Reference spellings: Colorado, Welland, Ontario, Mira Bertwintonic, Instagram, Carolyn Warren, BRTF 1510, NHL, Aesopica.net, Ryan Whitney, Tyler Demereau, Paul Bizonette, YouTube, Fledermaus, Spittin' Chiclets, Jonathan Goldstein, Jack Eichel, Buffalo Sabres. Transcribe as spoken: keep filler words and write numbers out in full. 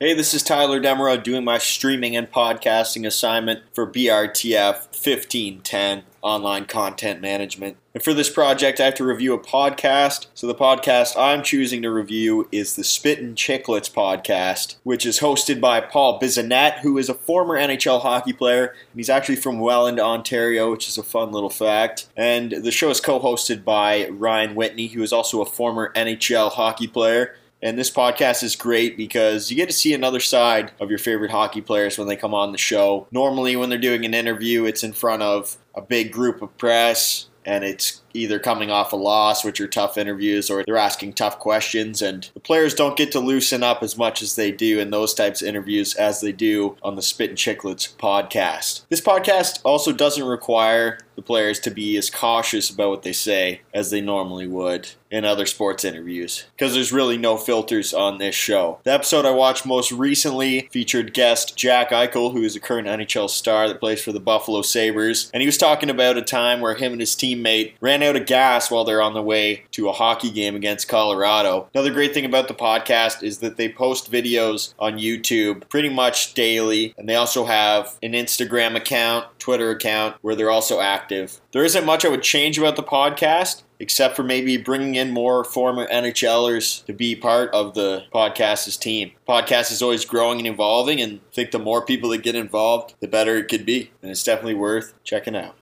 Hey, this is Tyler Demereau doing my streaming and podcasting assignment for B R T F fifteen ten, Online Content Management. And for this project, I have to review a podcast. So the podcast I'm choosing to review is the Spittin' Chiclets podcast, which is hosted by Paul Bizonette, who is a former N H L hockey player. And he's actually from Welland, Ontario, which is a fun little fact. And the show is co-hosted by Ryan Whitney, who is also a former N H L hockey player. And this podcast is great because you get to see another side of your favorite hockey players when they come on the show. Normally, when they're doing an interview, it's in front of a big group of press, and it's either coming off a loss, which are tough interviews, or they're asking tough questions. And the players don't get to loosen up as much as they do in those types of interviews as they do on the Spittin' Chiclets podcast. This podcast also doesn't require the players to be as cautious about what they say as they normally would in other sports interviews, because there's really no filters on this show. The episode I watched most recently featured guest Jack Eichel, who is a current N H L star that plays for the Buffalo Sabres, and he was talking about a time where him and his teammate ran out of gas while they're on the way to a hockey game against Colorado. Another great thing about the podcast is that they post videos on YouTube pretty much daily, and they also have an Instagram account, Twitter account, where they're also active. There isn't much I would change about the podcast, except for maybe bringing in more former N H Lers to be part of the podcast's team. Podcast is always growing and evolving, and I think the more people that get involved, the better it could be. And it's definitely worth checking out.